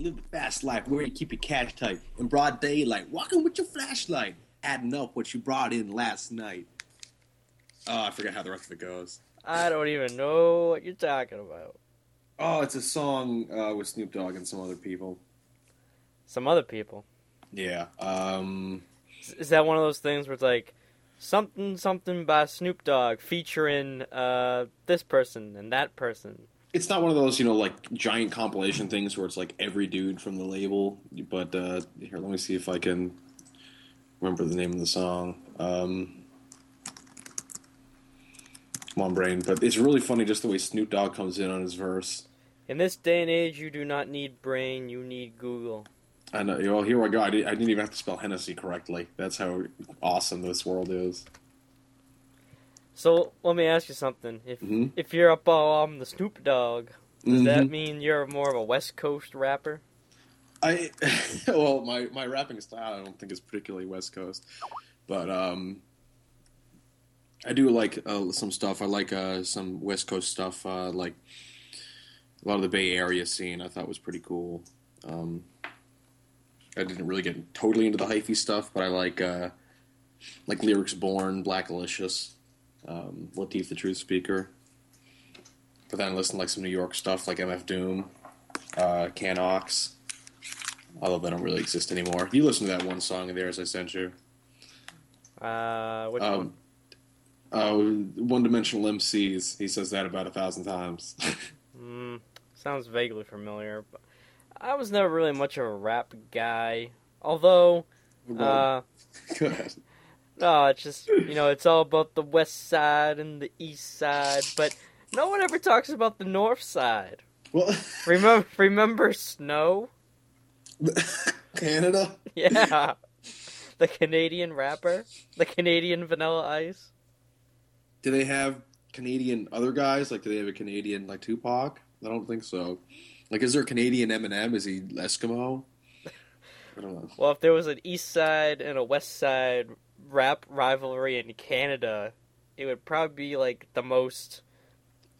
live the fast life where you keep your cash tight. In broad day, like walking with your flashlight, adding up what you brought in last night. Oh, I forget how the rest of it goes. I don't even know what you're talking about. Oh, it's a song with Snoop Dogg and some other people. Some other people? Yeah. Is that one of those things where it's like, something, something by Snoop Dogg featuring this person and that person? It's not one of those, you know, like, giant compilation things where it's, like, every dude from the label. But, here, let me see if I can remember the name of the song. Come on, brain. But it's really funny just the way Snoop Dogg comes in on his verse. In this day and age, you do not need brain. You need Google. I know. Well, here I go. I didn't even have to spell Hennessy correctly. That's how awesome this world is. So let me ask you something. If you're up on the Snoop Dogg, does that mean you're more of a West Coast rapper? Well, my rapping style I don't think is particularly West Coast, but I do like some stuff. I like some West Coast stuff, like a lot of the Bay Area scene. I thought was pretty cool. I didn't really get totally into the hyphy stuff, but I like Lyrics Born, Blackalicious. Lateef the Truth Speaker. But then I listen to like some New York stuff like MF Doom, Canox. Although they don't really exist anymore. You listen to that one song of theirs I sent you. Which one? One Dimensional MCs. He says that about 1,000 times. Sounds vaguely familiar. But I was never really much of a rap guy. Although... Go ahead. No, it's just, you know, it's all about the west side and the east side, but no one ever talks about the north side. Well, remember Snow? Canada? Yeah. The Canadian rapper? The Canadian Vanilla Ice? Do they have Canadian other guys? Like, do they have a Canadian, like, Tupac? I don't think so. Like, is there a Canadian Eminem? Is he Eskimo? I don't know. Well, if there was an east side and a west side rap rivalry in Canada, it would probably be like the most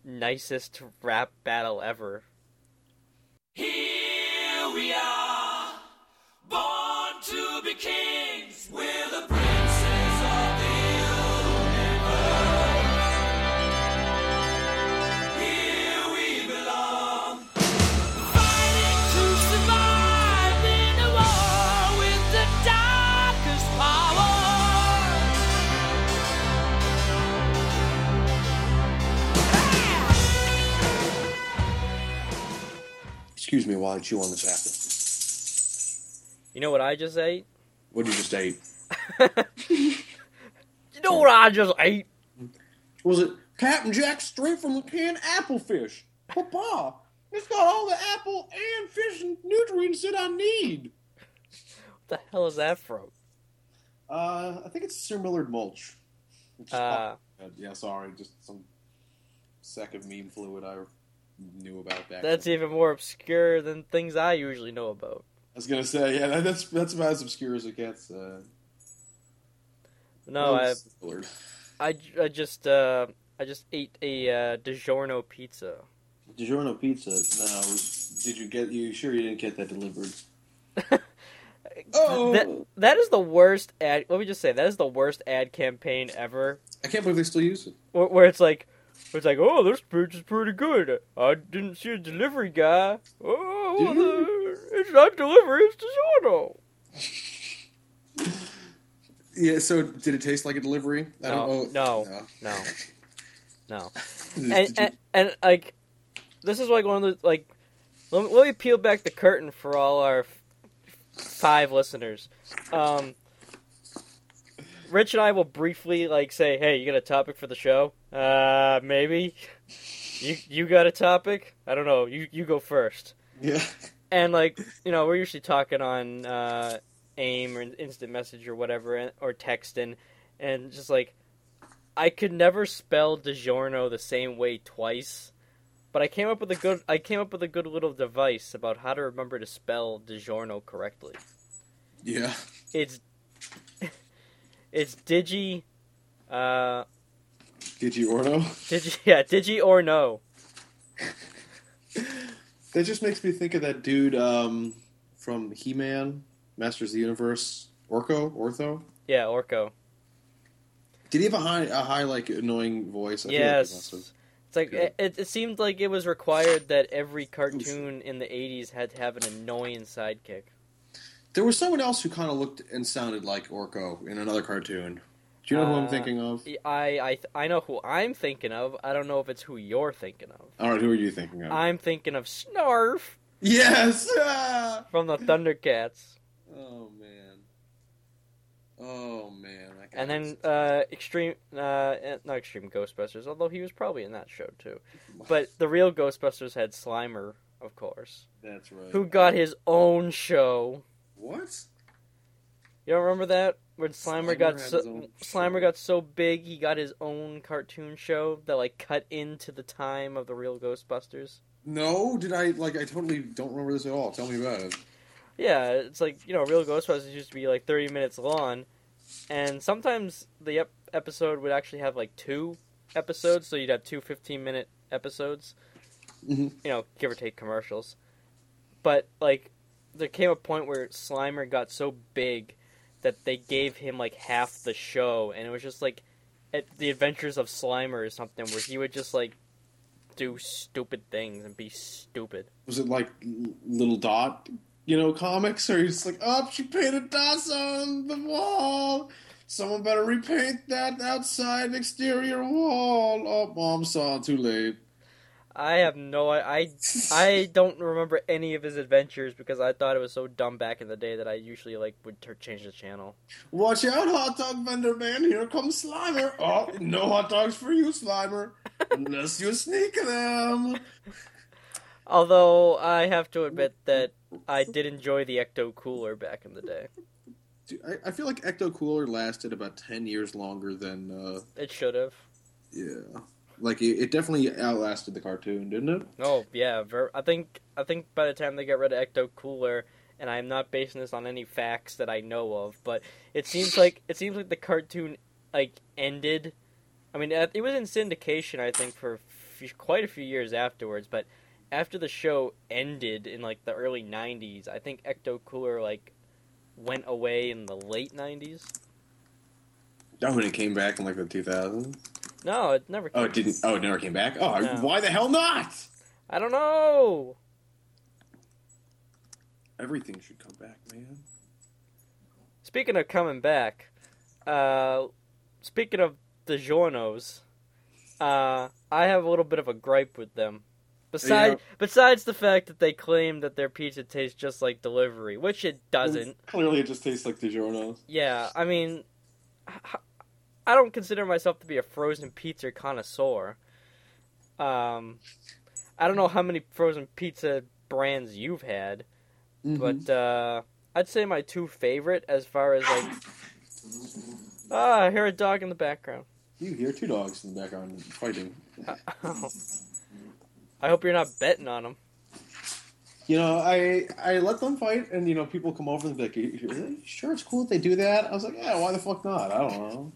nicest rap battle ever. Here we are, born to be kings. We're the princes of the universe. Here we belong, fighting to survive in a war with the darkest power. Excuse me while I chew on this apple. You know what I just ate? What did you just ate? You know what I just ate? Was it Captain Jack straight from the can applefish? Papa, it's got all the apple and fish nutrients that I need. What the hell is that from? I think it's Sir Millard mulch. Yeah, sorry, just some sack of mean fluid I knew about that. That's even more obscure than things I usually know about. I was gonna say, yeah, that's about as obscure as it gets. No, I just ate a DiGiorno pizza. DiGiorno pizza. Now, did you get? You sure you didn't get that delivered? Oh, that is the worst ad. Let me just say that is the worst ad campaign ever. I can't believe they still use it. Where it's like. It's like, oh, this pizza's pretty good. I didn't see a delivery guy. Oh, it's not delivery, it's DiGiorno. Yeah, so did it taste like a delivery? No. And like, this is like one of the, like, let me peel back the curtain for all our five listeners. Rich and I will briefly, like, say, hey, you got a topic for the show? Maybe. You got a topic? I don't know. You go first. Yeah. And, like, you know, we're usually talking on AIM or instant message or whatever, or texting, and just, like, I could never spell DiGiorno the same way twice, but I came up with a good little device about how to remember to spell DiGiorno correctly. Yeah. It's Digi... Digi Orno? Yeah, Digi Orno. It just makes me think of that dude from He-Man, Masters of the Universe, Orko. Yeah, Orko. Did he have a high like annoying voice? Yes. It's like it seemed like it was required that every cartoon in the 80s had to have an annoying sidekick. There was someone else who kind of looked and sounded like Orko in another cartoon. Do you know who I'm thinking of? I know who I'm thinking of. I don't know if it's who you're thinking of. All right, who are you thinking of? I'm thinking of Snarf. Yes! From the Thundercats. Oh, man. And then not Extreme Ghostbusters, although he was probably in that show, too. But the real Ghostbusters had Slimer, of course. That's right. Who got his own show. What? You don't remember that? When Slimer got so big, he got his own cartoon show that, like, cut into the time of the real Ghostbusters. No, I totally don't remember this at all. Tell me about it. Yeah, it's like, you know, real Ghostbusters used to be, like, 30 minutes long, and sometimes the episode would actually have, like, two episodes, so you'd have two 15-minute episodes, mm-hmm. You know, give or take commercials. But, like, there came a point where Slimer got so big that they gave him, like, half the show, and it was just, like, the Adventures of Slimer or something, where he would just, like, do stupid things and be stupid. Was it, like, Little Dot, you know, comics? Or you're just like, oh, she painted dots on the wall! Someone better repaint that outside exterior wall! Oh, Mom saw, too late. I have no... I don't remember any of his adventures because I thought it was so dumb back in the day that I usually, like, would change the channel. Watch out, hot dog vendor man. Here comes Slimer. Oh, no hot dogs for you, Slimer. Unless you sneak them. Although, I have to admit that I did enjoy the Ecto Cooler back in the day. Dude, I feel like Ecto Cooler lasted about 10 years longer than... It should have. Yeah. Like, it definitely outlasted the cartoon, didn't it? Oh, yeah. I think by the time they got rid of Ecto Cooler, and I'm not basing this on any facts that I know of, but it seems like the cartoon, like, ended. I mean, it was in syndication, I think, for quite a few years afterwards, but after the show ended in, like, the early 90s, I think Ecto Cooler, like, went away in the late 90s. That when it came back in, like, the 2000s? No, it never came back. Oh, it never came back? Oh, no. Why the hell not? I don't know. Everything should come back, man. Speaking of coming back, speaking of DiGiornos, I have a little bit of a gripe with them. Besides the fact that they claim that their pizza tastes just like delivery, which it doesn't. Clearly it just tastes like DiGiornos. Yeah, I mean... I don't consider myself to be a frozen pizza connoisseur. I don't know how many frozen pizza brands you've had, mm-hmm. but I'd say my two favorite as far as like... I hear a dog in the background. You hear two dogs in the background fighting. I hope you're not betting on them. You know, I let them fight, and, you know, people come over and be like, are you sure it's cool that they do that? I was like, yeah, why the fuck not? I don't know.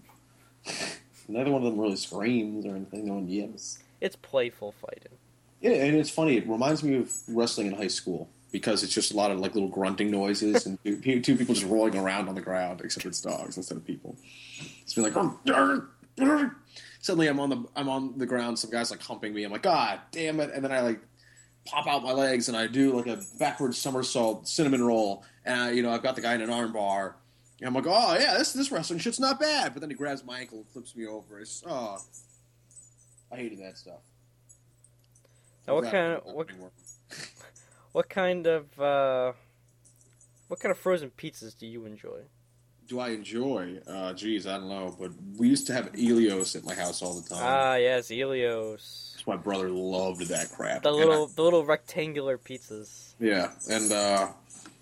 Neither one of them really screams or anything. No one yells. It's playful fighting. Yeah, and it's funny. It reminds me of wrestling in high school because it's just a lot of like little grunting noises and two people just rolling around on the ground, except it's dogs instead of people. It's been like suddenly I'm on the ground. Some guy's like humping me. I'm like, God damn it! And then I like pop out my legs and I do like a backward somersault cinnamon roll. And I, you know, I've got the guy in an arm bar. And I'm like, oh, yeah, this wrestling shit's not bad. But then he grabs my ankle and flips me over. I hated that stuff. Now what kind of frozen pizzas do you enjoy? Do I enjoy? Geez, I don't know. But we used to have Elios at my house all the time. Ah, yes, Elios. My brother loved that crap. The little rectangular pizzas. Yeah, and...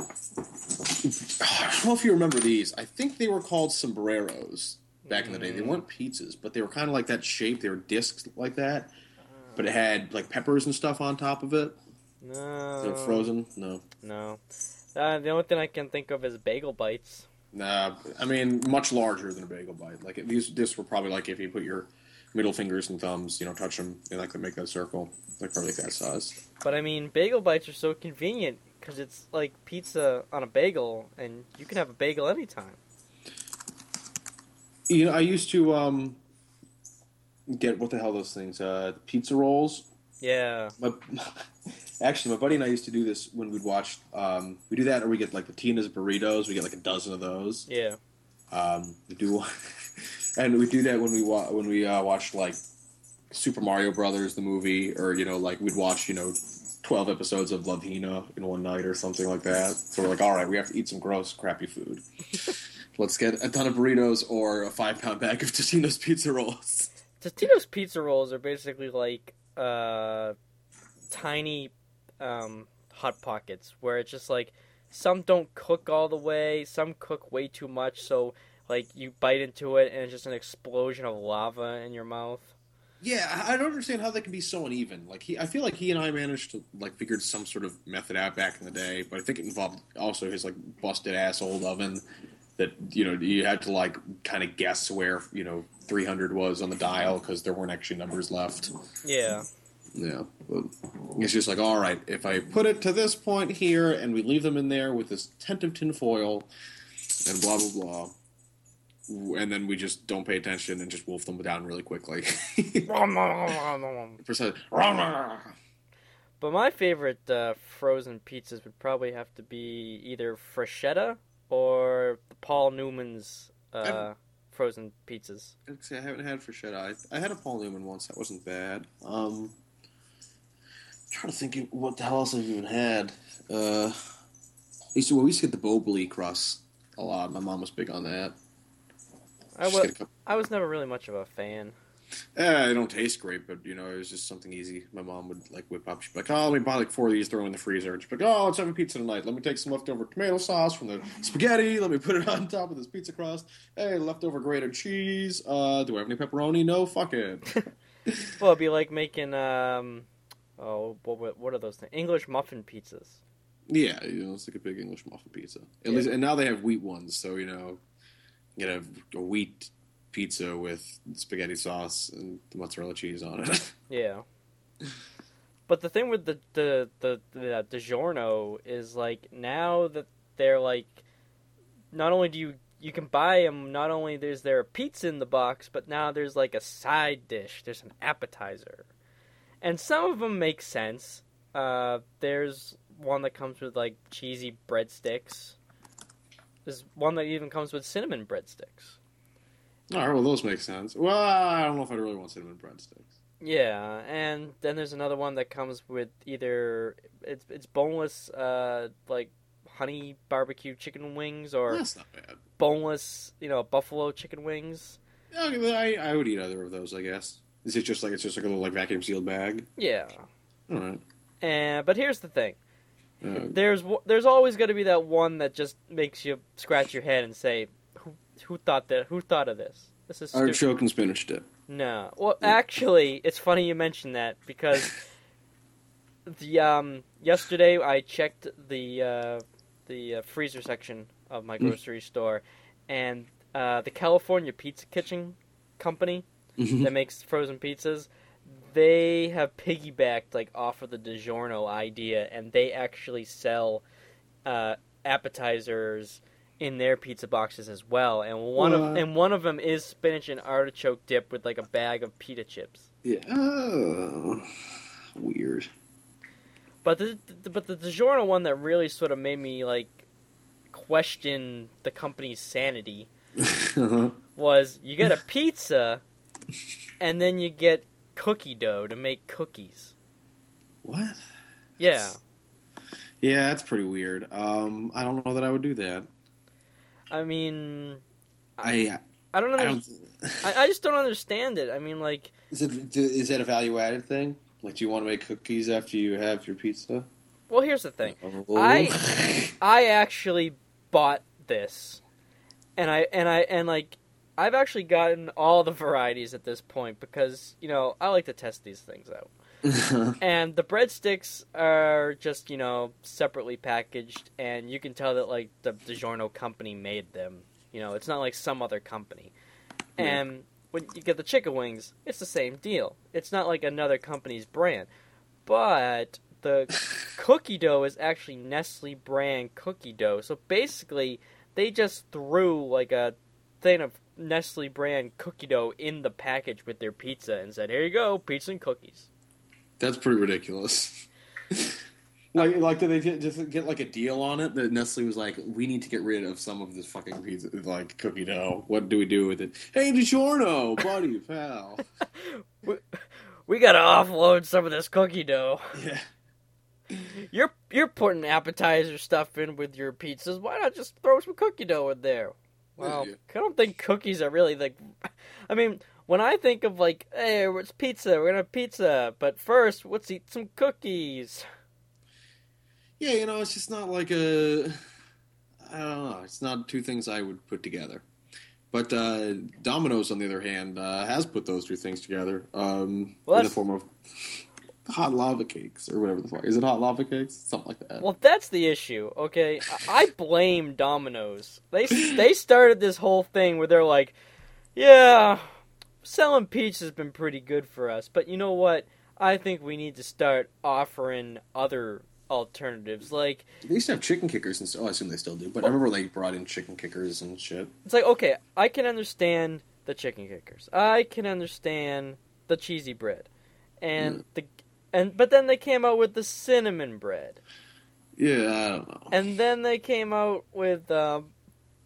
I don't know if you remember these. I think they were called sombreros back in the day. They weren't pizzas, but they were kind of like that shape. They were discs like that, but it had like peppers and stuff on top of it. No. They're frozen? No. The only thing I can think of is Bagel Bites. Nah, I mean, much larger than a Bagel Bite. Like, these were probably like if you put your middle fingers and thumbs, you know, touch them and like make that circle, like probably that size. But I mean, bagel bites are so convenient because it's like pizza on a bagel, and you can have a bagel anytime. You know, I used to get what the hell those things? Pizza rolls. Yeah. Actually, my buddy and I used to do this when we'd watch. We do that, or we get like the Tina's burritos. We get like a dozen of those. Yeah. We do, and we do that when we watched like Super Mario Brothers the movie, or you know, like we'd watch 12 episodes of La Hina in one night or something like that. So we're like, all right, we have to eat some gross, crappy food. Let's get a ton of burritos or a 5-pound bag of Totino's pizza rolls. Totino's pizza rolls are basically like tiny Hot Pockets, where it's just like some don't cook all the way, some cook way too much, so like you bite into it and it's just an explosion of lava in your mouth. Yeah, I don't understand how they can be so uneven. Like I feel like he and I managed to like figure some sort of method out back in the day, but I think it involved also his like busted ass old oven that you had to like kind of guess where 300 was on the dial because there weren't actually numbers left. Yeah. Yeah, it's just like, all right, if I put it to this point here and we leave them in there with this tent of tinfoil and blah, blah, blah, and then we just don't pay attention and just wolf them down really quickly. But my favorite frozen pizzas would probably have to be either Freschetta or Paul Newman's frozen pizzas. Actually, I haven't had Freschetta. I had a Paul Newman once. That wasn't bad. I'm trying to think of what the hell else I've even had. We used to get the Boboli crust a lot. My mom was big on that. I was never really much of a fan. It don't taste great, but it was just something easy. My mom would like whip up. She'd be like, "Oh, let me buy like 4 of these, throw in the freezer." And she'd be like, "Oh, let's have a pizza tonight. Let me take some leftover tomato sauce from the spaghetti. Let me put it on top of this pizza crust. Hey, leftover grated cheese. Do I have any pepperoni? No, fuck it." Well, it'd be like making what are those things? English muffin pizzas. Yeah, it's like a big English muffin pizza. At least, and now they have wheat ones, so you have a wheat pizza with spaghetti sauce and mozzarella cheese on it. Yeah. But the thing with the DiGiorno is like now that they're like, not only do you can buy them, not only there's there a pizza in the box, but now there's like a side dish. There's an appetizer. And some of them make sense. There's one that comes with, like, cheesy breadsticks. There's one that even comes with cinnamon breadsticks. All right, well, those make sense. Well, I don't know if I really want cinnamon breadsticks. Yeah, and then there's another one that comes with either... It's boneless, like, honey barbecue chicken wings or... That's not bad. Boneless, buffalo chicken wings. I would eat either of those, I guess. Is it just like a little like vacuum sealed bag? Yeah. All right. And but here's the thing, there's always going to be that one that just makes you scratch your head and say, "Who thought that? Who thought of this? This is stupid." Artichoke and spinach dip. No, well, actually, it's funny you mention that because the yesterday I checked the freezer section of my grocery store, and the California Pizza Kitchen company. Mm-hmm. That makes frozen pizzas, they have piggybacked like off of the DiGiorno idea, and they actually sell appetizers in their pizza boxes as well. And one of them is spinach and artichoke dip with like a bag of pita chips. Yeah. Oh, weird. But the DiGiorno one that really sort of made me like question the company's sanity was you get a pizza. And then you get cookie dough to make cookies. What? Yeah. Yeah, that's pretty weird. I don't know that I would do that. I mean... I don't know. I just don't understand it. I mean, like... Is that a value-added thing? Like, do you want to make cookies after you have your pizza? Well, here's the thing. Oh. I actually bought this. And I've actually gotten all the varieties at this point because, I like to test these things out. And the breadsticks are just, separately packaged, and you can tell that, like, the DiGiorno company made them. It's not like some other company. And when you get the chicken wings, it's the same deal. It's not like another company's brand. But the cookie dough is actually Nestle brand cookie dough. So basically, they just threw like a thing of Nestle brand cookie dough in the package with their pizza and said, here you go, pizza and cookies. That's pretty ridiculous. Like, did they just get, like, a deal on it? That Nestle was like, we need to get rid of some of this fucking pizza, like, cookie dough. What do we do with it? Hey, DiGiorno, buddy, pal. we gotta offload some of this cookie dough. Yeah. You're putting appetizer stuff in with your pizzas. Why not just throw some cookie dough in there? Well, I don't think cookies are really, like... I mean... When I think of, like, hey, it's pizza, we're going to have pizza, but first, let's eat some cookies. Yeah, you know, it's just not like a, I don't know, it's not two things I would put together. But Domino's, on the other hand, has put those two things together in the form of hot lava cakes or whatever the fuck. Is it hot lava cakes? Something like that. Well, that's the issue, okay? I blame Domino's. They started this whole thing where they're like, yeah... Selling pizza has been pretty good for us, but you know what? I think we need to start offering other alternatives. Like they used to have chicken kickers and stuff. I assume they still do, but I remember they brought in chicken kickers and shit. It's like, okay, I can understand the chicken kickers. I can understand the cheesy bread, but then they came out with the cinnamon bread. Yeah, I don't know. And then they came out with.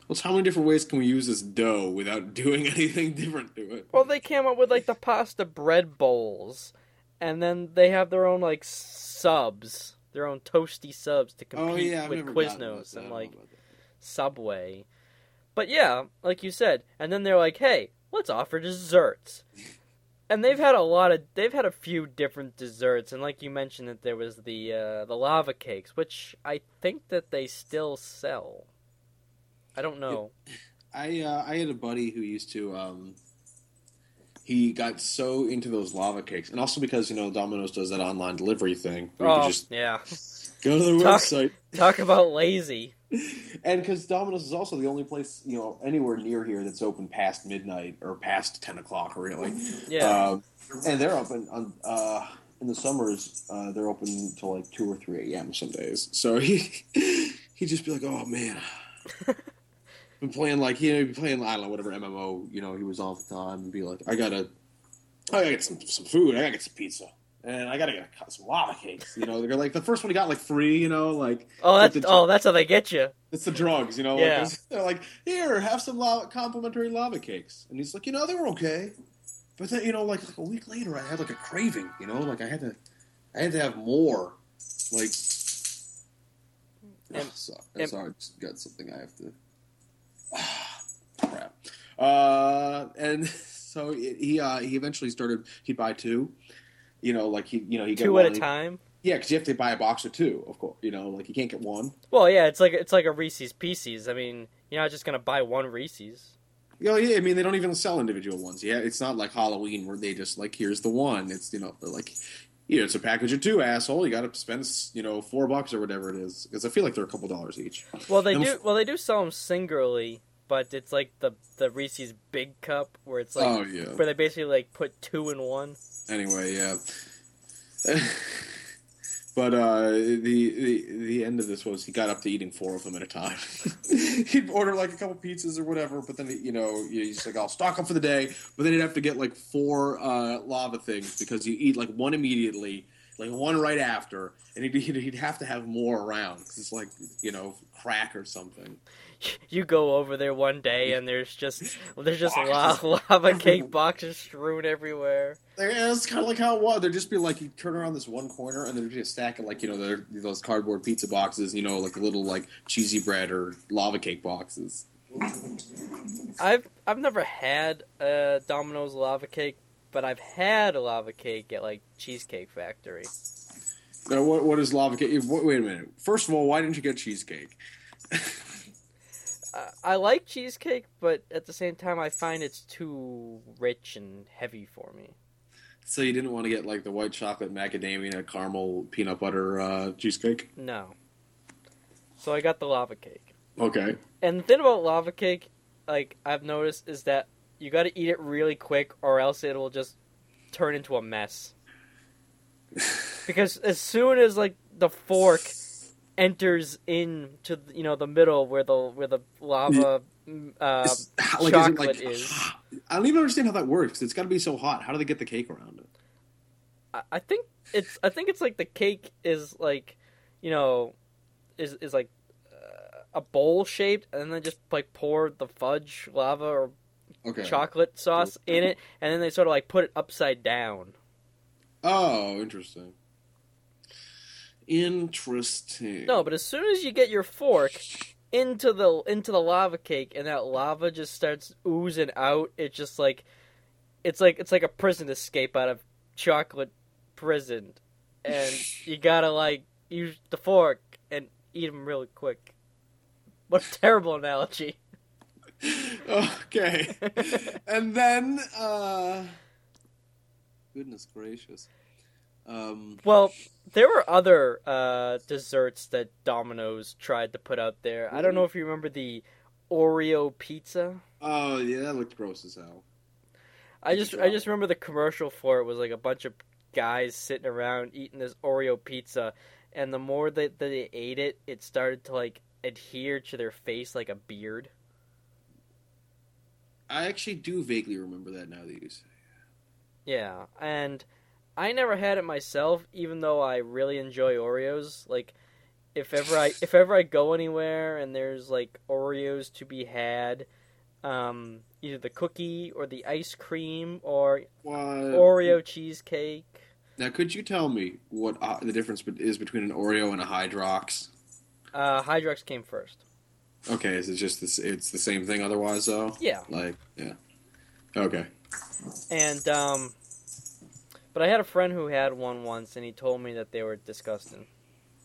Well, how many different ways can we use this dough without doing anything different to it? Well, they came up with, like, the pasta bread bowls, and then they have their own, like, subs, their own toasty subs to compete with Quiznos and, like, Subway. But, yeah, like you said, and then they're like, hey, let's offer desserts. And they've had a few different desserts, and like you mentioned that there was the lava cakes, which I think that they still sell. I don't know. I had a buddy who used to, he got so into those lava cakes. And also because, you know, Domino's does that online delivery thing. Yeah. Go to their website. Talk about lazy. And because Domino's is also the only place, you know, anywhere near here that's open past midnight or past 10 o'clock, really. Yeah. And they're open on... in the summers, they're open until like 2 or 3 a.m. some days. So he'd just be like, oh, man... Been playing like I don't know, whatever MMO he was all the time, and be like, I gotta get some food, I gotta get some pizza, and I gotta get some lava cakes. They're like the first one he got like free, like that's how they get you. It's the drugs, Yeah. Like, they're like, here, have some complimentary lava cakes, and he's like, they were okay, but then like a week later, I had like a craving, like I had to have more, like. I'm sorry, I just got something I have to... crap. And so he eventually started... He'd buy two. He'd get one. Two at a time? Yeah, because you have to buy a box of two, of course. Like, you can't get one. Well, yeah, it's like a Reese's Pieces. I mean, you're not just going to buy one Reese's. Yeah, I mean, they don't even sell individual ones. Yeah, it's not like Halloween where they just, like, here's the one. It's, they're like... Yeah, it's a package of two, asshole. You got to spend, $4 or whatever it is, because I feel like they're a couple dollars each. Well, they do sell them singularly, but it's like the Reese's Big Cup, where it's like where they basically like put two in one. Anyway, yeah. But the end of this was he got up to eating four of them at a time. He'd order like a couple pizzas or whatever, but then he's like, I'll stock up for the day. But then he'd have to get like four lava things because you eat like one immediately, like one right after, and he'd have to have more around because it's like crack or something. You go over there one day and there's just lava cake boxes strewn everywhere. Yeah, it's kind of like how it was. There'd just be like you turn around this one corner and there'd be a stack of like those cardboard pizza boxes, like little like cheesy bread or lava cake boxes. I've never had a Domino's lava cake, but I've had a lava cake at like Cheesecake Factory. Now, what is lava cake? Wait a minute. First of all, why didn't you get cheesecake? I like cheesecake, but at the same time, I find it's too rich and heavy for me. So you didn't want to get, like, the white chocolate macadamia caramel peanut butter cheesecake? No. So I got the lava cake. Okay. And the thing about lava cake, like, I've noticed is that You got to eat it really quick, or else it will just turn into a mess. Because as soon as like the fork enters into the middle where the lava chocolate is. I don't even understand how that works. It's got to be so hot. How do they get the cake around it? I think it's like the cake is like, is like a bowl shaped, and then just like pour the fudge lava or chocolate sauce in it, and then they sort of like put it upside down. Oh, interesting. Interesting. No, but as soon as you get your fork into the lava cake, and that lava just starts oozing out, it's just like it's like a prison escape out of chocolate prison, and you gotta like use the fork and eat them really quick. What a terrible analogy. Okay. And then, goodness gracious. Well, there were other desserts that Domino's tried to put out there. I don't know if you remember the Oreo pizza. Oh yeah, that looked gross as hell. I just remember the commercial for it was like a bunch of guys sitting around eating this Oreo pizza, and the more that they ate it, it started to like adhere to their face like a beard. I actually do vaguely remember that now that you say it. Yeah, and I never had it myself, even though I really enjoy Oreos. Like, if ever I go anywhere and there's like Oreos to be had, either the cookie or the ice cream or Oreo cheesecake. Now, could you tell me what the difference is between an Oreo and a Hydrox? Hydrox came first. Okay, is it just this? It's the same thing otherwise, though? Yeah. Like, yeah. Okay. And, but I had a friend who had one once, and he told me that they were disgusting.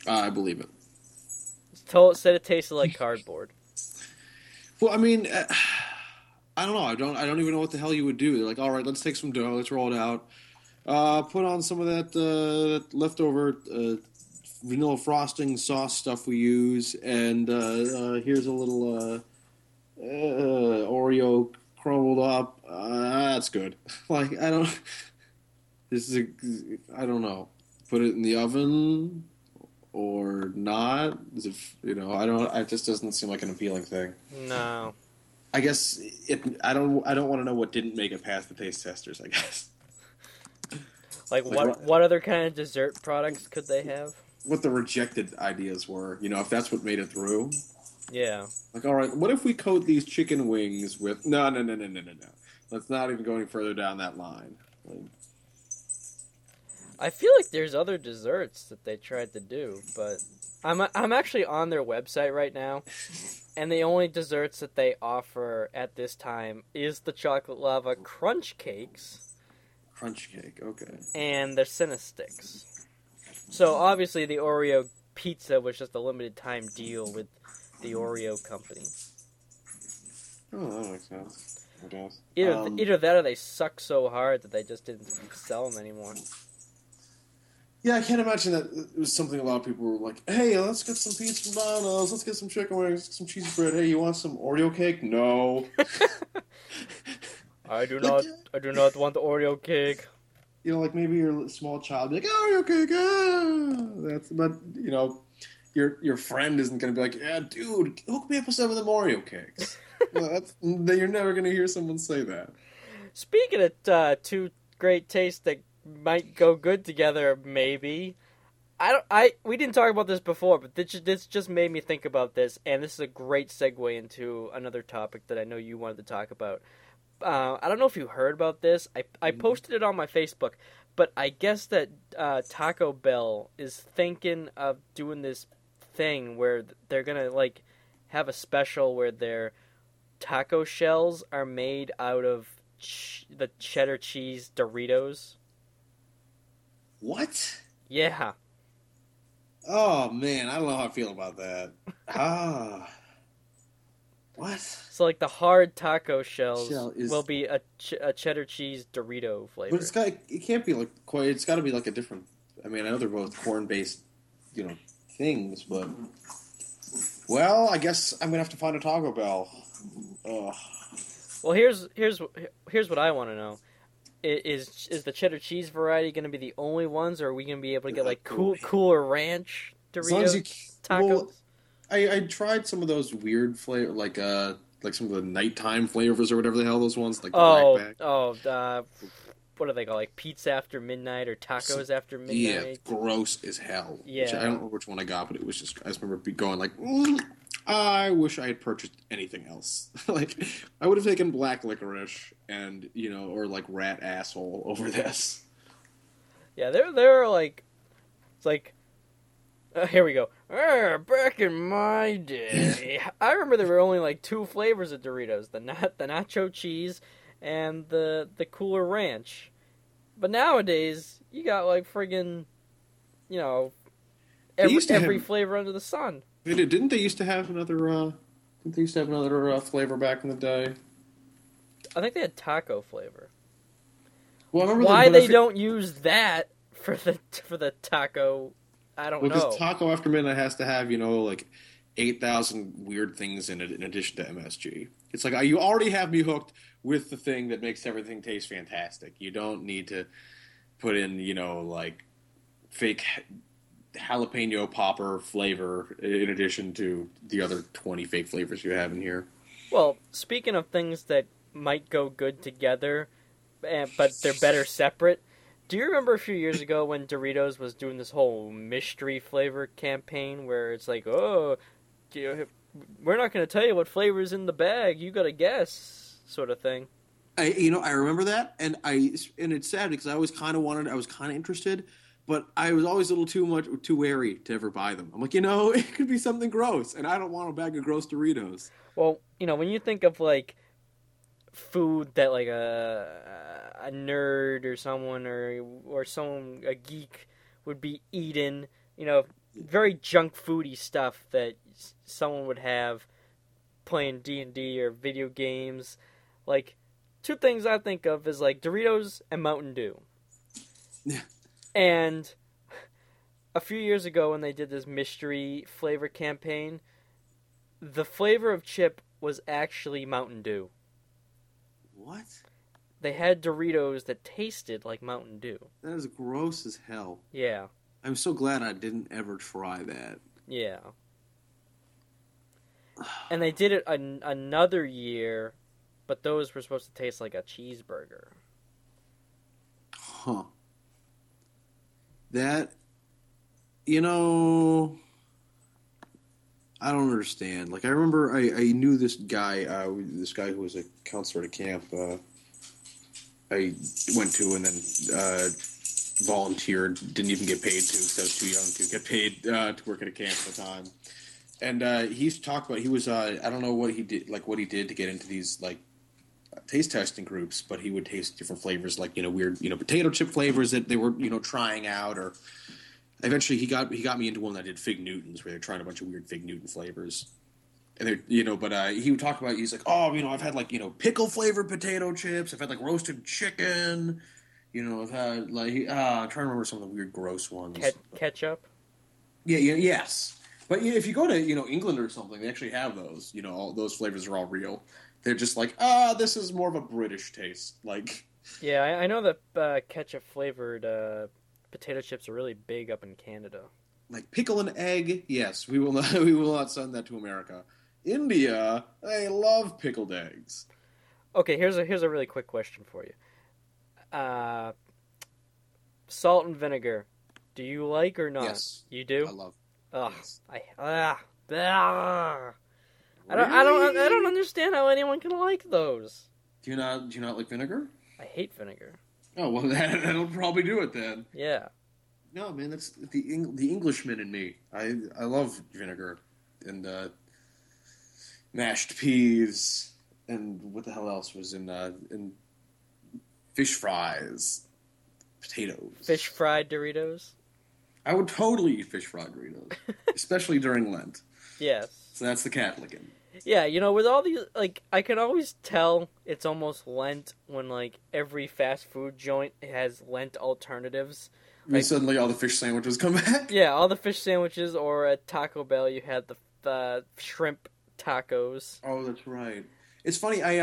I believe it. Said it tasted like cardboard. Well, I mean, I don't know. I don't even know what the hell you would do. They're like, all right, let's take some dough, let's roll it out, put on some of that leftover vanilla frosting sauce stuff we use, and here's a little Oreo crumbled up. That's good. Like, I don't. This is I don't know. Put it in the oven or not? As if, I don't. It just doesn't seem like an appealing thing. No. I guess I don't want to know what didn't make it past the taste testers. I guess. Like what other kind of dessert products could they have? What the rejected ideas were, if that's what made it through. Yeah. Like, all right, what if we coat these chicken wings with... No. Let's not even go any further down that line. Like... I feel like there's other desserts that they tried to do, but I'm actually on their website right now, and the only desserts that they offer at this time is the chocolate lava crunch cakes. Crunch cake, okay. And the Cinna Sticks. So, obviously, the Oreo pizza was just a limited-time deal with the Oreo company. Oh, that makes sense, I guess. Either that or they suck so hard that they just didn't sell them anymore. Yeah, I can't imagine that it was something a lot of people were like, hey, let's get some pizza from Domino's, let's get some chicken wings, let's get some cheese bread, hey, you want some Oreo cake? No. I do not want the Oreo cake. Like maybe your small child be like, oh, okay, go. That's, but your friend isn't gonna be like, yeah, dude, hook me up with some of them Oreo cakes. You're never gonna hear someone say that. Speaking of two great tastes that might go good together, maybe. We didn't talk about this before, but this just made me think about this, and this is a great segue into another topic that I know you wanted to talk about. I don't know if you heard about this. I posted it on my Facebook, but I guess that Taco Bell is thinking of doing this thing where they're going to like have a special where their taco shells are made out of the cheddar cheese Doritos. What? Yeah. Oh, man. I don't know how I feel about that. What? So, like, the hard taco shells will be a cheddar cheese Dorito flavor. But it can't be, like, quite... It's got to be, like, a different... I mean, I know they're both corn-based, things, but... Well, I guess I'm going to have to find a Taco Bell. Well, here's what I want to know. Is the cheddar cheese variety going to be the only ones, or are we going to be able to get like cooler ranch Doritos as long as you tacos? Well, I tried some of those weird flavor, like some of the nighttime flavors or whatever the hell those ones, like the black bag. What do they call, like pizza after midnight or tacos after midnight? Yeah, gross as hell. Yeah, I don't know which one I got, but it was just I just remember going like, I wish I had purchased anything else. Like, I would have taken black licorice and, you know, or like rat asshole over this. Yeah, they're like, it's like, here we go. Back in my day, I remember there were only like two flavors of Doritos: the nacho cheese and the cooler ranch. But nowadays, you got like friggin', you know, every flavor under the sun. They did. Didn't they used to have another? Didn't they used to have another flavor back in the day? I think they had taco flavor. Well, I remember why they don't use that for the taco. I don't know. Because taco after midnight has to have, you know, like 8,000 weird things in it in addition to MSG. It's like you already have me hooked with the thing that makes everything taste fantastic. You don't need to put in, you know, like fake jalapeno popper flavor in addition to the other 20 fake flavors you have in here. Well, speaking of things that might go good together, but they're better separate, do you remember a few years ago when Doritos was doing this whole mystery flavor campaign where it's like, oh, we're not going to tell you what flavor's in the bag, you got to guess, sort of thing? I remember that, and it's sad because I was kind of interested, but I was always a little too wary to ever buy them. I'm like, you know, it could be something gross, and I don't want a bag of gross Doritos. Well, you know, when you think of, like, food that, like, a nerd or someone a geek would be eating, you know, very junk foody stuff that someone would have playing D&D or video games. Like, two things I think of is, like, Doritos and Mountain Dew. Yeah. And a few years ago when they did this mystery flavor campaign, the flavor of chip was actually Mountain Dew. What? They had Doritos that tasted like Mountain Dew. That is gross as hell. Yeah. I'm so glad I didn't ever try that. Yeah. And they did it another year, but those were supposed to taste like a cheeseburger. Huh. That, you know, I don't understand. Like, I remember I knew this guy who was a counselor at a camp I went to and then volunteered, didn't even get paid to because I was too young to get paid to work at a camp at the time. And he's talked about, he was, I don't know what he did, like what he did to get into these, like, taste testing groups, but he would taste different flavors, like, you know, weird, you know, potato chip flavors that they were, you know, trying out. Or eventually he got me into one that did Fig Newtons, where they're trying a bunch of weird Fig Newton flavors. And they're, you know, but he would talk about, he's like, oh, you know, I've had, like, you know, pickle flavored potato chips, I've had, like, roasted chicken, you know, I've had, like, I'm trying to remember some of the weird gross ones. Ketchup? Yeah, yes. But if you go to, you know, England or something, they actually have those, you know, all those flavors are all real. They're just like, this is more of a British taste. Like, yeah, I know that ketchup-flavored potato chips are really big up in Canada. Like pickle and egg, yes, we will not send that to America. India, they love pickled eggs. Okay, here's a really quick question for you. Salt and vinegar, do you like or not? Yes, you do. I love. Ugh, yes. I don't understand how anyone can like those. Do you not like vinegar? I hate vinegar. Oh, well, that'll probably do it then. Yeah. No, man, that's the Englishman in me. I love vinegar and mashed peas and what the hell else was in fish fries, potatoes. Fish fried Doritos? I would totally eat fish fried Doritos, especially during Lent. Yes. So that's the Catholic in. Yeah, you know, with all these, like, I can always tell it's almost Lent when, like, every fast food joint has Lent alternatives. And like, suddenly all the fish sandwiches come back? Yeah, all the fish sandwiches, or at Taco Bell you had the shrimp tacos. Oh, that's right. It's funny, I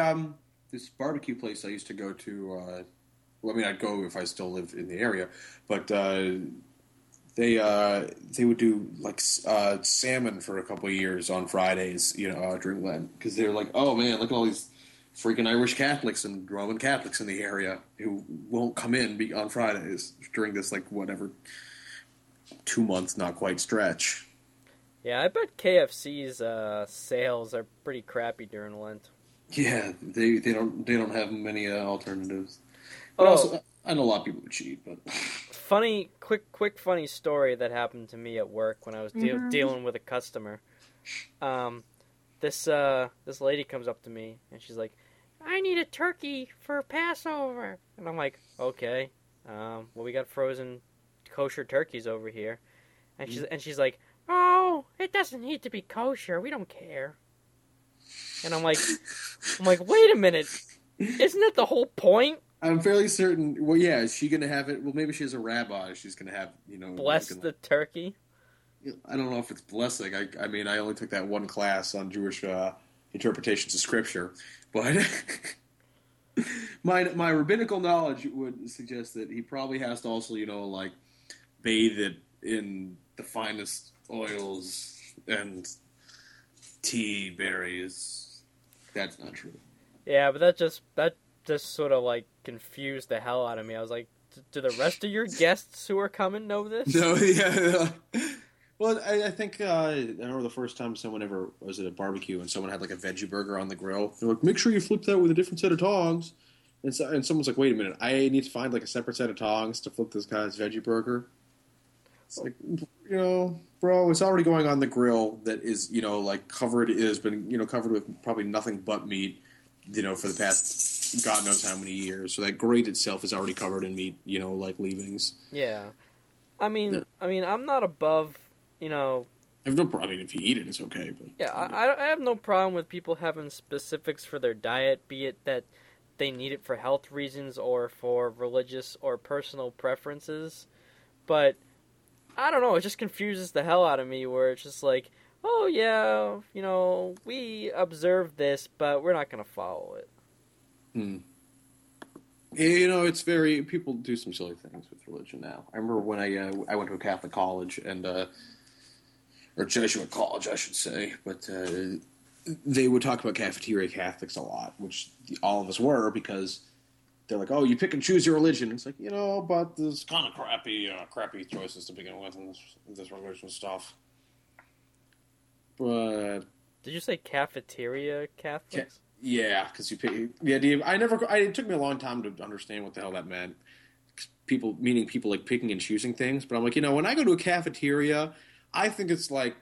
this barbecue place I used to go to. Well, I mean, I'd go if I still live in the area, but they would do like salmon for a couple of years on Fridays, you know, during Lent, because they were like, oh man, look at all these freaking Irish Catholics and Roman Catholics in the area who won't come in on Fridays during this like whatever 2 months not quite stretch. Yeah, I bet KFC's sales are pretty crappy during Lent. Yeah, they don't have many alternatives. But also, I know a lot of people who cheat, but funny, quick funny story that happened to me at work when I was dealing with a customer. This lady comes up to me and she's like, "I need a turkey for Passover," and I'm like, "Okay, well we got frozen kosher turkeys over here," and she's like, "Oh, it doesn't need to be kosher. We don't care." And I'm like, wait a minute, isn't that the whole point? I'm fairly certain. Well, yeah, is she gonna have it? Well, maybe she has a rabbi. She's gonna have, you know, bless the turkey. I don't know if it's blessing. I mean, I only took that one class on Jewish interpretations of scripture, but my rabbinical knowledge would suggest that he probably has to also, you know, like bathe it in the finest oils and tea berries. That's not true. Yeah, but that just sort of like confused the hell out of me. I was like, do the rest of your guests who are coming know this? No, yeah. Well, I think I remember the first time someone ever was at a barbecue and someone had like a veggie burger on the grill. They're like, make sure you flip that with a different set of tongs. And someone's like, wait a minute, I need to find like a separate set of tongs to flip this guy's veggie burger. It's like, you know, bro, it's already going on the grill that is, you know, like covered, it has been, you know, covered with probably nothing but meat, you know, for the past God knows how many years. So that grate itself is already covered in meat, you know, like leavings. Yeah. I mean, I'm not above, you know. I have no problem. I mean, if you eat it, it's okay. But, yeah, you know. I have no problem with people having specifics for their diet, be it that they need it for health reasons or for religious or personal preferences. But I don't know, it just confuses the hell out of me where it's just like, oh yeah, you know, we observe this, but we're not going to follow it. You know, it's very, people do some silly things with religion now. I remember when I went to a Catholic college and, or Jesuit college, I should say, but they would talk about cafeteria Catholics a lot, which all of us were, because they're like, oh, you pick and choose your religion. It's like, you know, but there's kind of crappy choices to begin with in this religion stuff. But did you say cafeteria Catholics? Yeah, because you pick. Yeah, I never. It took me a long time to understand what the hell that meant. People, meaning people like picking and choosing things. But I'm like, you know, when I go to a cafeteria, I think it's like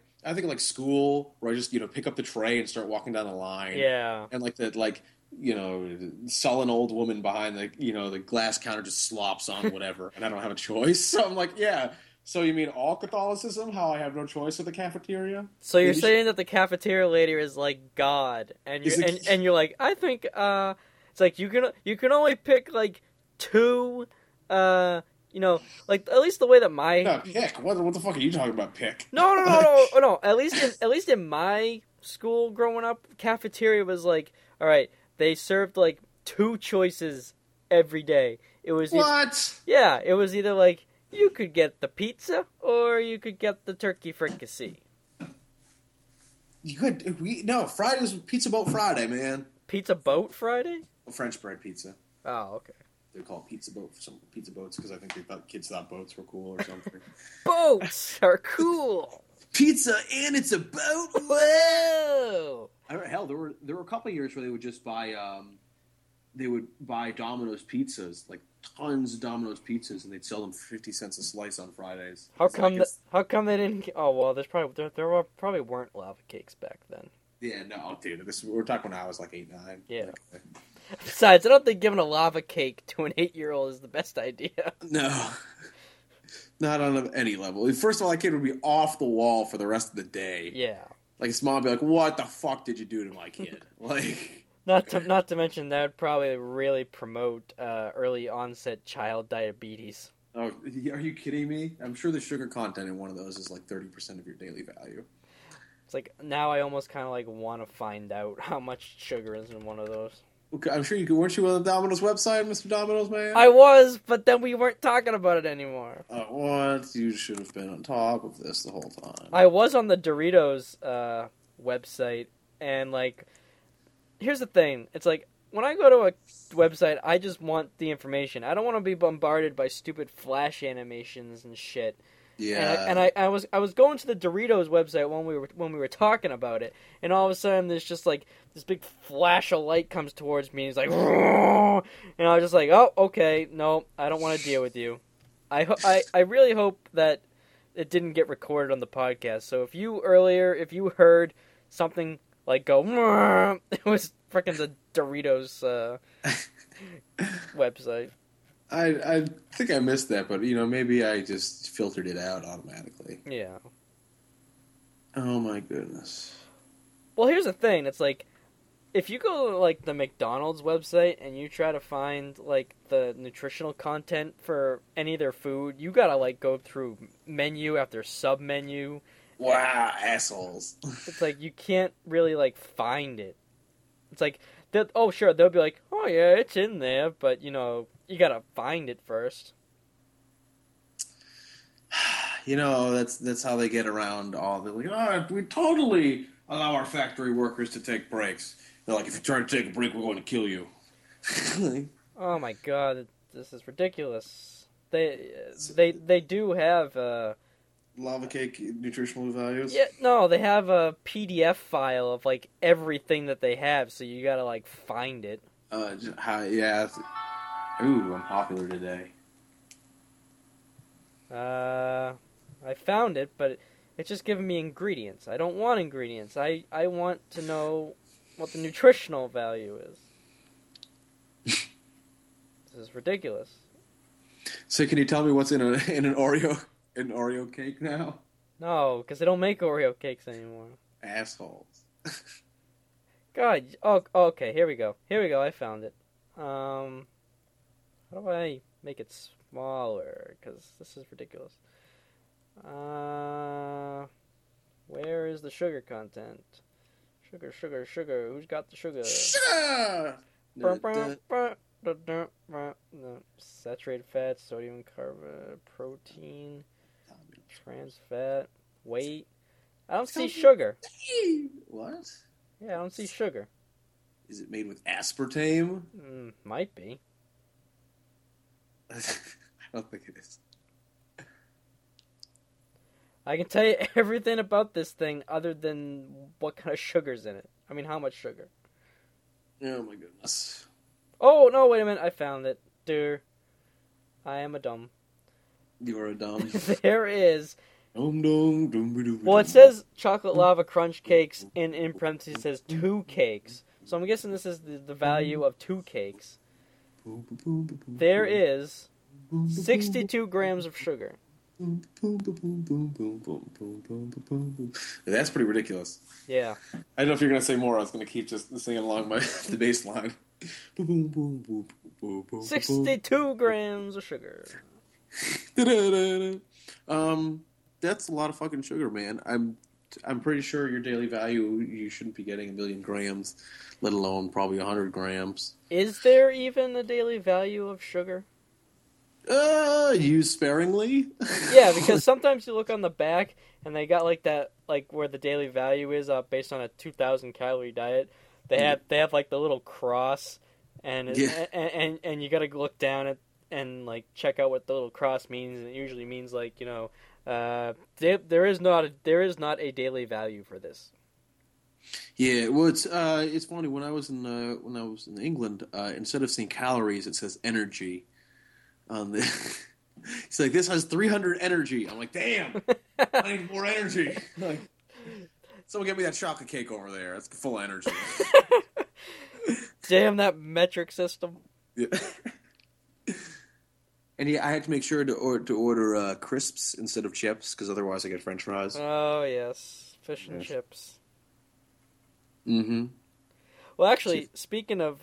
school, where I just, you know, pick up the tray and start walking down the line. Yeah, and like that, like, you know, sullen old woman behind the, you know, the glass counter just slops on whatever, and I don't have a choice. So I'm like, yeah. So you mean all Catholicism? How I have no choice of the cafeteria? So you're saying that the cafeteria lady is like God, and you're like, I think it's like you can only pick like two, you know, like at least the way that my pick. What the fuck are you talking about? Pick? No. At least in my school growing up, cafeteria was like, all right, they served like two choices every day. It was what? Yeah, it was either like, you could get the pizza, or you could get the turkey fricassee. You could... Friday's Pizza Boat Friday, man. Pizza Boat Friday? French bread pizza. Oh, okay. They're called Pizza Boat for some pizza boats, because I think kids thought boats were cool or something. Boats are cool! Pizza and it's a boat? Whoa! I remember, hell, there were a couple of years where they would just buy... they would buy Domino's pizzas, like tons of Domino's pizzas, and they'd sell them 50 cents a slice on Fridays. How come they didn't? Oh well, there probably weren't lava cakes back then. Yeah, no, dude. We're talking when I was like 8, 9. Yeah. Like, besides, I don't think giving a lava cake to an 8-year-old is the best idea. No, not on any level. First of all, that kid would be off the wall for the rest of the day. Yeah. Like his mom would be like, "What the fuck did you do to my kid?" Like. Not to mention that would probably really promote early onset child diabetes. Oh, are you kidding me? I'm sure the sugar content in one of those is like 30% of your daily value. It's like now I almost kind of like want to find out how much sugar is in one of those. I'm sure you could. Weren't you on the Domino's website, Mr. Domino's man? I was, but then we weren't talking about it anymore. What? You should have been on top of this the whole time. I was on the Doritos website, and like, here's the thing. It's like, when I go to a website, I just want the information. I don't want to be bombarded by stupid flash animations and shit. Yeah, and I was going to the Doritos website when we were talking about it, and all of a sudden there's just like this big flash of light comes towards me, and it's like, Rrr! And I was just like, oh, okay, no, I don't want to deal with you. I really hope that it didn't get recorded on the podcast. So if you heard something like go, Rrr! It was freaking the Doritos website. I think I missed that, but, you know, maybe I just filtered it out automatically. Yeah. Oh, my goodness. Well, here's the thing. It's like, if you go to, like, the McDonald's website and you try to find, like, the nutritional content for any of their food, you gotta, like, go through menu after sub-menu. Wow, assholes. It's like, you can't really, like, find it. It's like, oh, sure, they'll be like, oh, yeah, it's in there, but, you know... You gotta find it first. You know, that's how they get around all the... Like, oh, we totally allow our factory workers to take breaks. They're like, if you try to take a break, we're going to kill you. Oh my god, this is ridiculous. They do have... Lava cake nutritional values? Yeah, no, they have a PDF file of, like, everything that they have, so you gotta, like, find it. Yeah... Ooh, I'm popular today. I found it, but it's just giving me ingredients. I don't want ingredients. I want to know what the nutritional value is. This is ridiculous. So can you tell me what's in an Oreo cake now? No, because they don't make Oreo cakes anymore. Assholes. God. Oh, okay. Here we go. I found it. How do I make it smaller? Because this is ridiculous. Where is the sugar content? Sugar. Who's got the sugar? Sugar! Saturated fat, sodium, carbon, protein, trans fat, weight. I don't see sugar. What? Yeah, I don't see sugar. Is it made with aspartame? Might be. I don't think it is. I can tell you everything about this thing other than what kind of sugar's in it. I mean, how much sugar. Oh, my goodness. Oh, no, wait a minute. I found it. Dude, I am a dumb. You are a dumb. There is. Well, it says chocolate lava crunch cakes, and in parentheses it says 2 cakes. So I'm guessing this is the value of 2 cakes. There is 62 grams of sugar. That's pretty ridiculous. Yeah. I don't know if you're going to say more. I was going to keep just singing along the bass line. 62 grams of sugar. That's a lot of fucking sugar, man. I'm pretty sure your daily value, you shouldn't be getting 1 million grams, let alone probably 100 grams. Is there even a daily value of sugar? Use sparingly. Yeah, because sometimes you look on the back and they got like that, like where the daily value is based on a 2,000 calorie diet. They have like the little cross, and yeah. and you got to look down at and like check out what the little cross means, and it usually means like, you know. There is not a daily value for this. Yeah, well, it's funny when I was in England, instead of seeing calories, it says energy. On the, it's like this has 300 energy. I'm like, damn, I need more energy. Like, someone get me that chocolate cake over there. It's full of energy. Damn that metric system. Yeah. And yeah, I had to make sure to order crisps instead of chips, because otherwise I get French fries. Oh, yes. Fish and chips. Mm-hmm. Well, actually, speaking of...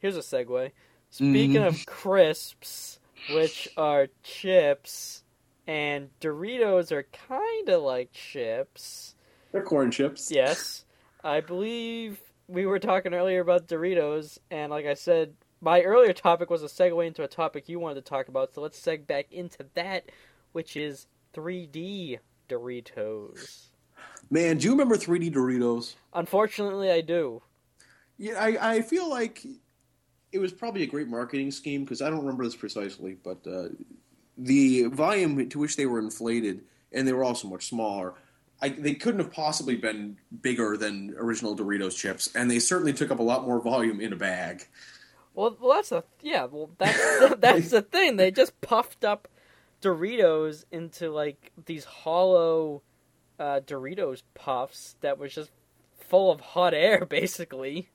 here's a segue. Speaking of crisps, which are chips, and Doritos are kind of like chips. They're corn chips. Yes. I believe we were talking earlier about Doritos, and like I said, my earlier topic was a segue into a topic you wanted to talk about, so let's seg back into that, which is 3D Doritos. Man, do you remember 3D Doritos? Unfortunately, I do. Yeah, I feel like it was probably a great marketing scheme, because I don't remember this precisely, but the volume to which they were inflated, and they were also much smaller, they couldn't have possibly been bigger than original Doritos chips, and they certainly took up a lot more volume in a bag. Well, that's the thing. They just puffed up Doritos into like these hollow Doritos puffs that was just full of hot air, basically.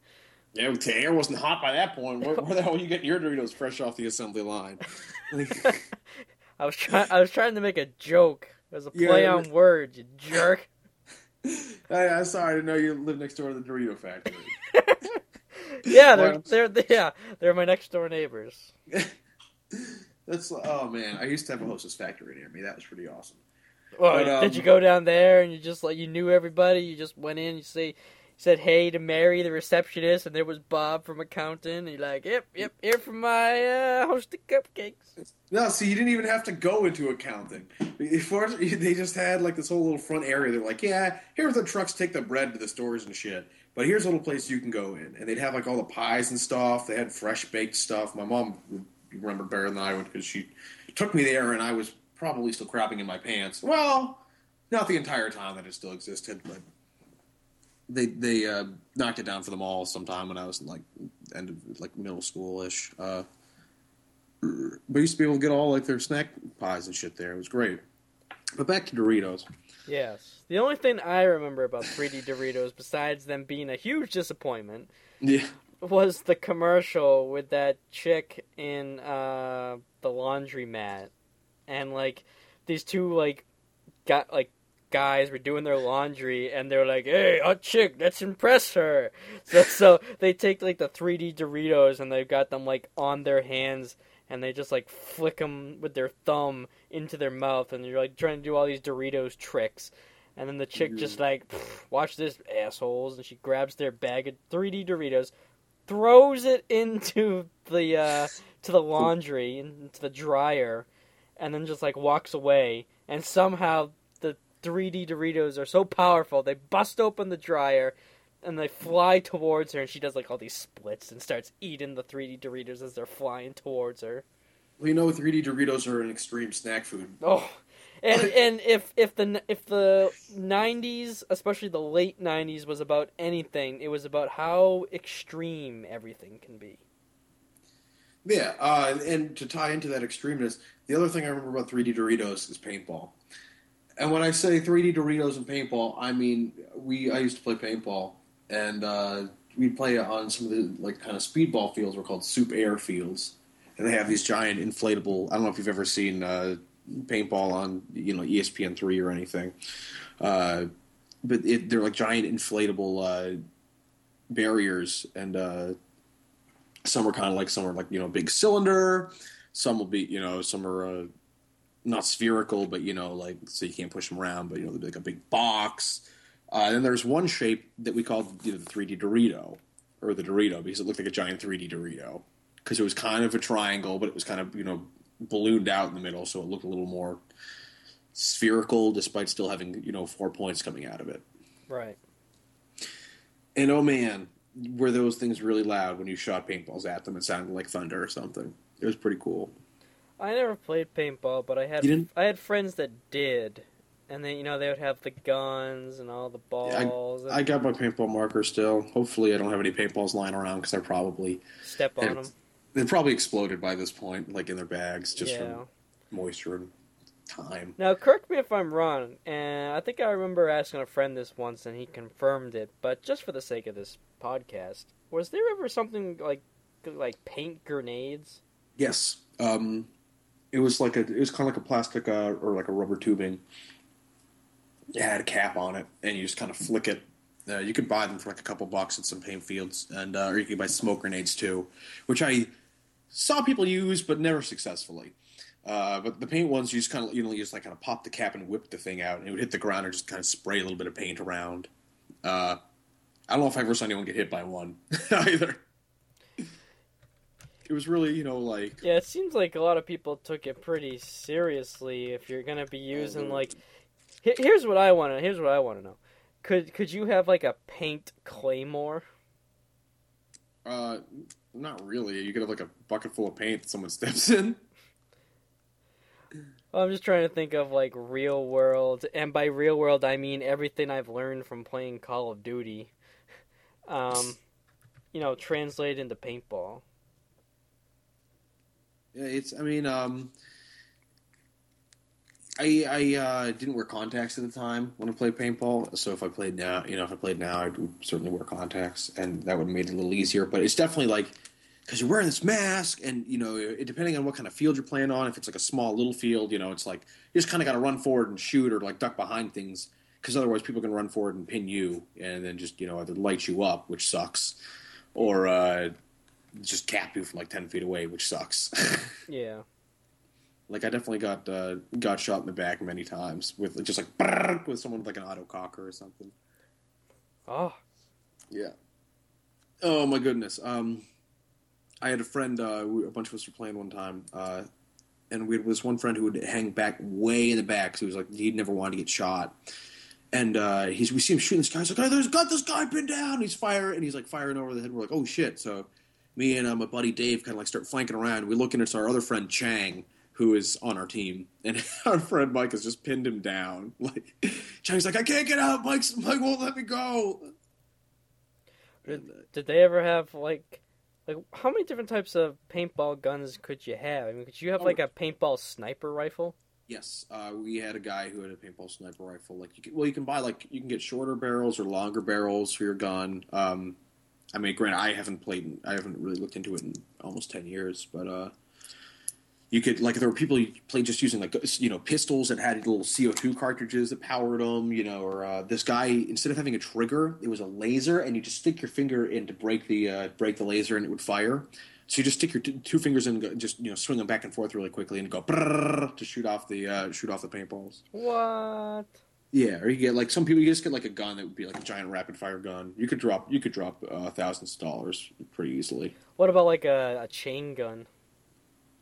Yeah, the air wasn't hot by that point. Where the hell are you getting your Doritos fresh off the assembly line? I was trying to make a joke. It was a play on words, you jerk. I'm sorry to know you live next door to the Dorito factory. Yeah, they're my next door neighbors. That's oh man, I used to have a Hostess factory near me. That was pretty awesome. Well, but, did you go down there and you just like you knew everybody? You just went in, you said hey to Mary, the receptionist, and there was Bob from accounting, and you're like, yep, here for my Hostess cupcakes. No, see, you didn't even have to go into accounting. Before, they just had like this whole little front area. They're like, yeah, here's the trucks take the bread to the stores and shit. But here's a little place you can go in. And they'd have, like, all the pies and stuff. They had fresh-baked stuff. My mom remembered better than I would because she took me there, and I was probably still crapping in my pants. Well, not the entire time that it still existed, but they knocked it down for them all sometime when I was in, like, end of, like, middle school-ish. We used to be able to get all, like, their snack pies and shit there. It was great. But back to Doritos. Yes. The only thing I remember about 3D Doritos, besides them being a huge disappointment, was the commercial with that chick in the laundromat. And, like, these two, like, guys were doing their laundry, and they were like, hey, a chick, let's impress her. So they take, like, the 3D Doritos, and they've got them, like, on their hands, and they just, like, flick them with their thumb into their mouth, and you're, like, trying to do all these Doritos tricks. And then the chick just, like, watch this, assholes, and she grabs their bag of 3D Doritos, throws it into the to the laundry, into the dryer, and then just, like, walks away. And somehow the 3D Doritos are so powerful, they bust open the dryer, and they fly towards her, and she does, like, all these splits and starts eating the 3D Doritos as they're flying towards her. Well, you know, 3D Doritos are an extreme snack food. Oh, and if the 90s, especially the late 90s, was about anything, it was about how extreme everything can be. Yeah, and to tie into that extremeness, the other thing I remember about 3D Doritos is paintball. And when I say 3D Doritos and paintball, I mean, I used to play paintball. And we'd play on some of the like kind of speedball fields were called soup air fields, and they have these giant inflatable. I don't know if you've ever seen paintball on ESPN3 or anything, but they're like giant inflatable barriers, and some are big cylinder, some will be some are not spherical, but so you can't push them around, but they'll be like a big box. And then there's one shape that we called the 3D Dorito, or the Dorito, because it looked like a giant 3D Dorito. Because it was kind of a triangle, but it was kind of, ballooned out in the middle, so it looked a little more spherical, despite still having, 4 points coming out of it. Right. And oh man, were those things really loud when you shot paintballs at them? It sounded like thunder or something. It was pretty cool. I never played paintball, but I had friends that did. And then, they would have the guns and all the balls. Yeah, I got my paintball marker still. Hopefully I don't have any paintballs lying around because I probably step on them. They probably exploded by this point, like in their bags, just from moisture and time. Now, correct me if I'm wrong, and I think I remember asking a friend this once and he confirmed it, but just for the sake of this podcast, was there ever something like paint grenades? Yes. It was like it was kind of like a plastic or like a rubber tubing. It had a cap on it, and you just kind of flick it. You could buy them for like a couple bucks at some paint fields, and or you could buy smoke grenades too, which I saw people use but never successfully. But the paint ones, you just kind of pop the cap and whip the thing out, and it would hit the ground or just kind of spray a little bit of paint around. I don't know if I ever saw anyone get hit by one either. It was really, you know, like... Yeah, it seems like a lot of people took it pretty seriously if you're going to be using, like... Here's what I want to know. Could you have, like, a paint claymore? Not really. You could have, like, a bucket full of paint that someone steps in. Well, I'm just trying to think of, like, real world. And by real world, I mean everything I've learned from playing Call of Duty. You know, translated into paintball. Yeah, it's, I mean, I didn't wear contacts at the time when I played paintball, so if I played now, I would certainly wear contacts, and that would have made it a little easier, but it's definitely like, because you're wearing this mask, and, you know, it, depending on what kind of field you're playing on, if it's like a small little field, you know, it's like, you just kind of got to run forward and shoot, or like duck behind things, because otherwise people can run forward and pin you, and then just, you know, either light you up, which sucks, or, just cap you from like 10 feet away, which sucks. Yeah. Like I definitely got shot in the back many times with just like brrr, with someone with like an autococker or something. Oh. Yeah. Oh my goodness. I had a friend, a bunch of us were playing one time, and we had this one friend who would hang back way in the back. So he was like, he never wanted to get shot. And we see him shooting this guy. He's like, oh, there's got this guy pinned down. And he's firing over the head. We're like, oh shit. So me and my buddy Dave kind of like start flanking around. We look in, it's our other friend Chang, who is on our team, and our friend Mike has just pinned him down. Like Chang's like, I can't get out. Mike won't let me go. Did they ever have like how many different types of paintball guns could you have? I mean, could you have like a paintball sniper rifle? Yes, we had a guy who had a paintball sniper rifle. Like, you can get shorter barrels or longer barrels for your gun. I mean, granted, I haven't really looked into it in almost 10 years, but you could, like, there were people who played just using, like, you know, pistols that had little CO2 cartridges that powered them, you know, or this guy, instead of having a trigger, it was a laser, and you just stick your finger in to break the laser, and it would fire. So you just stick your two fingers in and go, just, you know, swing them back and forth really quickly and go brrrr to shoot off the paintballs. What? Yeah, or you get like some people. You just get like a gun that would be like a giant rapid fire gun. You could drop thousands of dollars pretty easily. What about like a chain gun?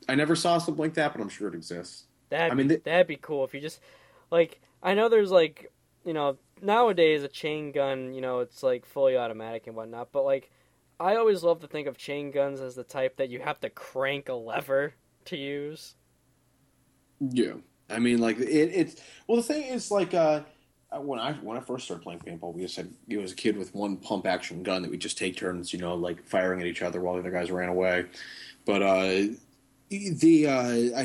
I never saw something like that, but I'm sure it exists. That'd be cool if you just like. I know there's like, you know, nowadays a chain gun, you know, it's like fully automatic and whatnot. But like, I always love to think of chain guns as the type that you have to crank a lever to use. Yeah. I mean, like, it's... Well, the thing is, like, when I first started playing paintball, we just had... It was a kid with one pump-action gun that we just take turns, you know, like, firing at each other while the other guys ran away. But I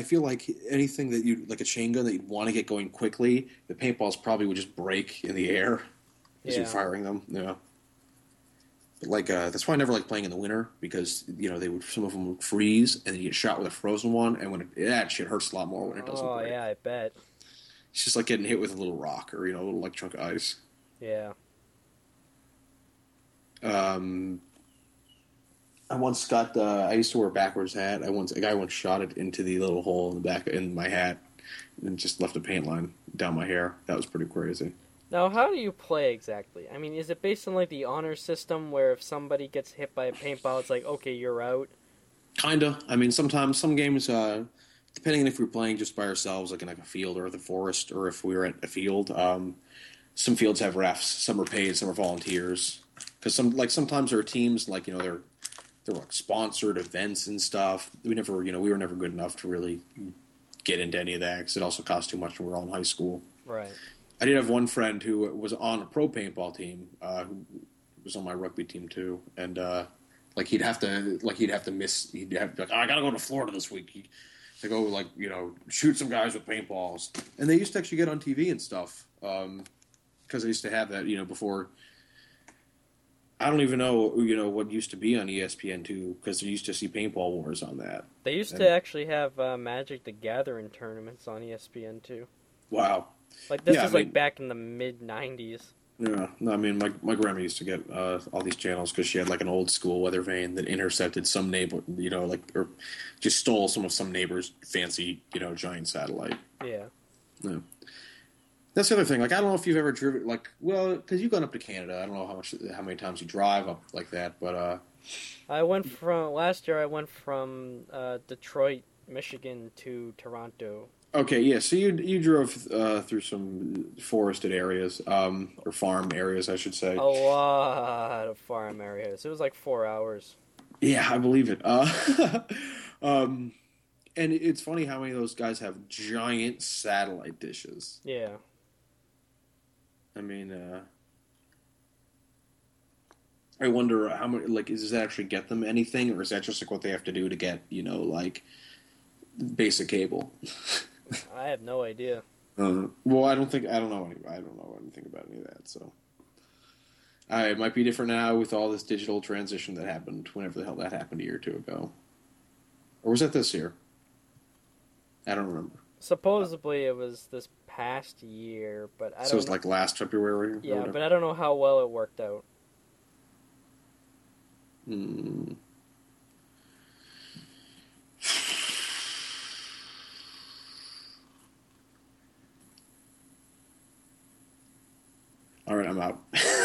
feel like anything that you... Like, a chain gun that you'd want to get going quickly, the paintballs probably would just break in the air as you're firing them, you know. But, like, that's why I never liked playing in the winter, because, you know, some of them would freeze, and then you get shot with a frozen one, and that shit hurts a lot more when it doesn't break. Oh, yeah, I bet. It's just like getting hit with a little rock or, you know, a little, like, chunk of ice. Yeah. I once got I used to wear a backwards hat. A guy once shot it into the little hole in the back in my hat and just left a paint line down my hair. That was pretty crazy. Now, how do you play exactly? I mean, is it based on, like, the honor system where if somebody gets hit by a paintball, it's like, okay, you're out? Kinda. I mean, sometimes, some games, depending on if we're playing just by ourselves, like in like a field or the forest, or if we were at a field, some fields have refs, some are paid, some are volunteers. Because sometimes there are teams, like, you know, they're like sponsored events and stuff. We were never good enough to really get into any of that, because it also cost too much when we were all in high school. Right. I did have one friend who was on a pro paintball team, who was on my rugby team too, and he'd have to I gotta go to Florida this week to go shoot some guys with paintballs, and they used to actually get on TV and stuff, because they used to have that before. I don't even know what used to be on ESPN2, because they used to see paintball wars on that. They used to actually have Magic the Gathering tournaments on ESPN2. Wow. Like, this is back in the mid-90s. Yeah, no, I mean, my grandma used to get all these channels because she had, like, an old-school weather vane that intercepted some neighbor, or just stole some of some neighbor's fancy, giant satellite. Yeah. Yeah. That's the other thing. Like, I don't know if you've ever driven, like, well, because you've gone up to Canada. I don't know how many times you drive up like that, but. Last year I went from Detroit, Michigan to Toronto. Okay, yeah, so you drove through some forested areas, or farm areas, I should say. A lot of farm areas. It was like 4 hours. Yeah, I believe it. And it's funny how many of those guys have giant satellite dishes. Yeah. I mean, I wonder how much, like, does that actually get them anything, or is that just, like, what they have to do to get, you know, like, basic cable? I have no idea. Well, I don't know anything about any of that, so. It might be different now with all this digital transition that happened, whenever the hell that happened, a year or two ago. Or was that this year? I don't remember. Supposedly it was this past year, but I don't know. So it was like last February? Yeah, but I don't know how well it worked out. Hmm. All right, I'm out.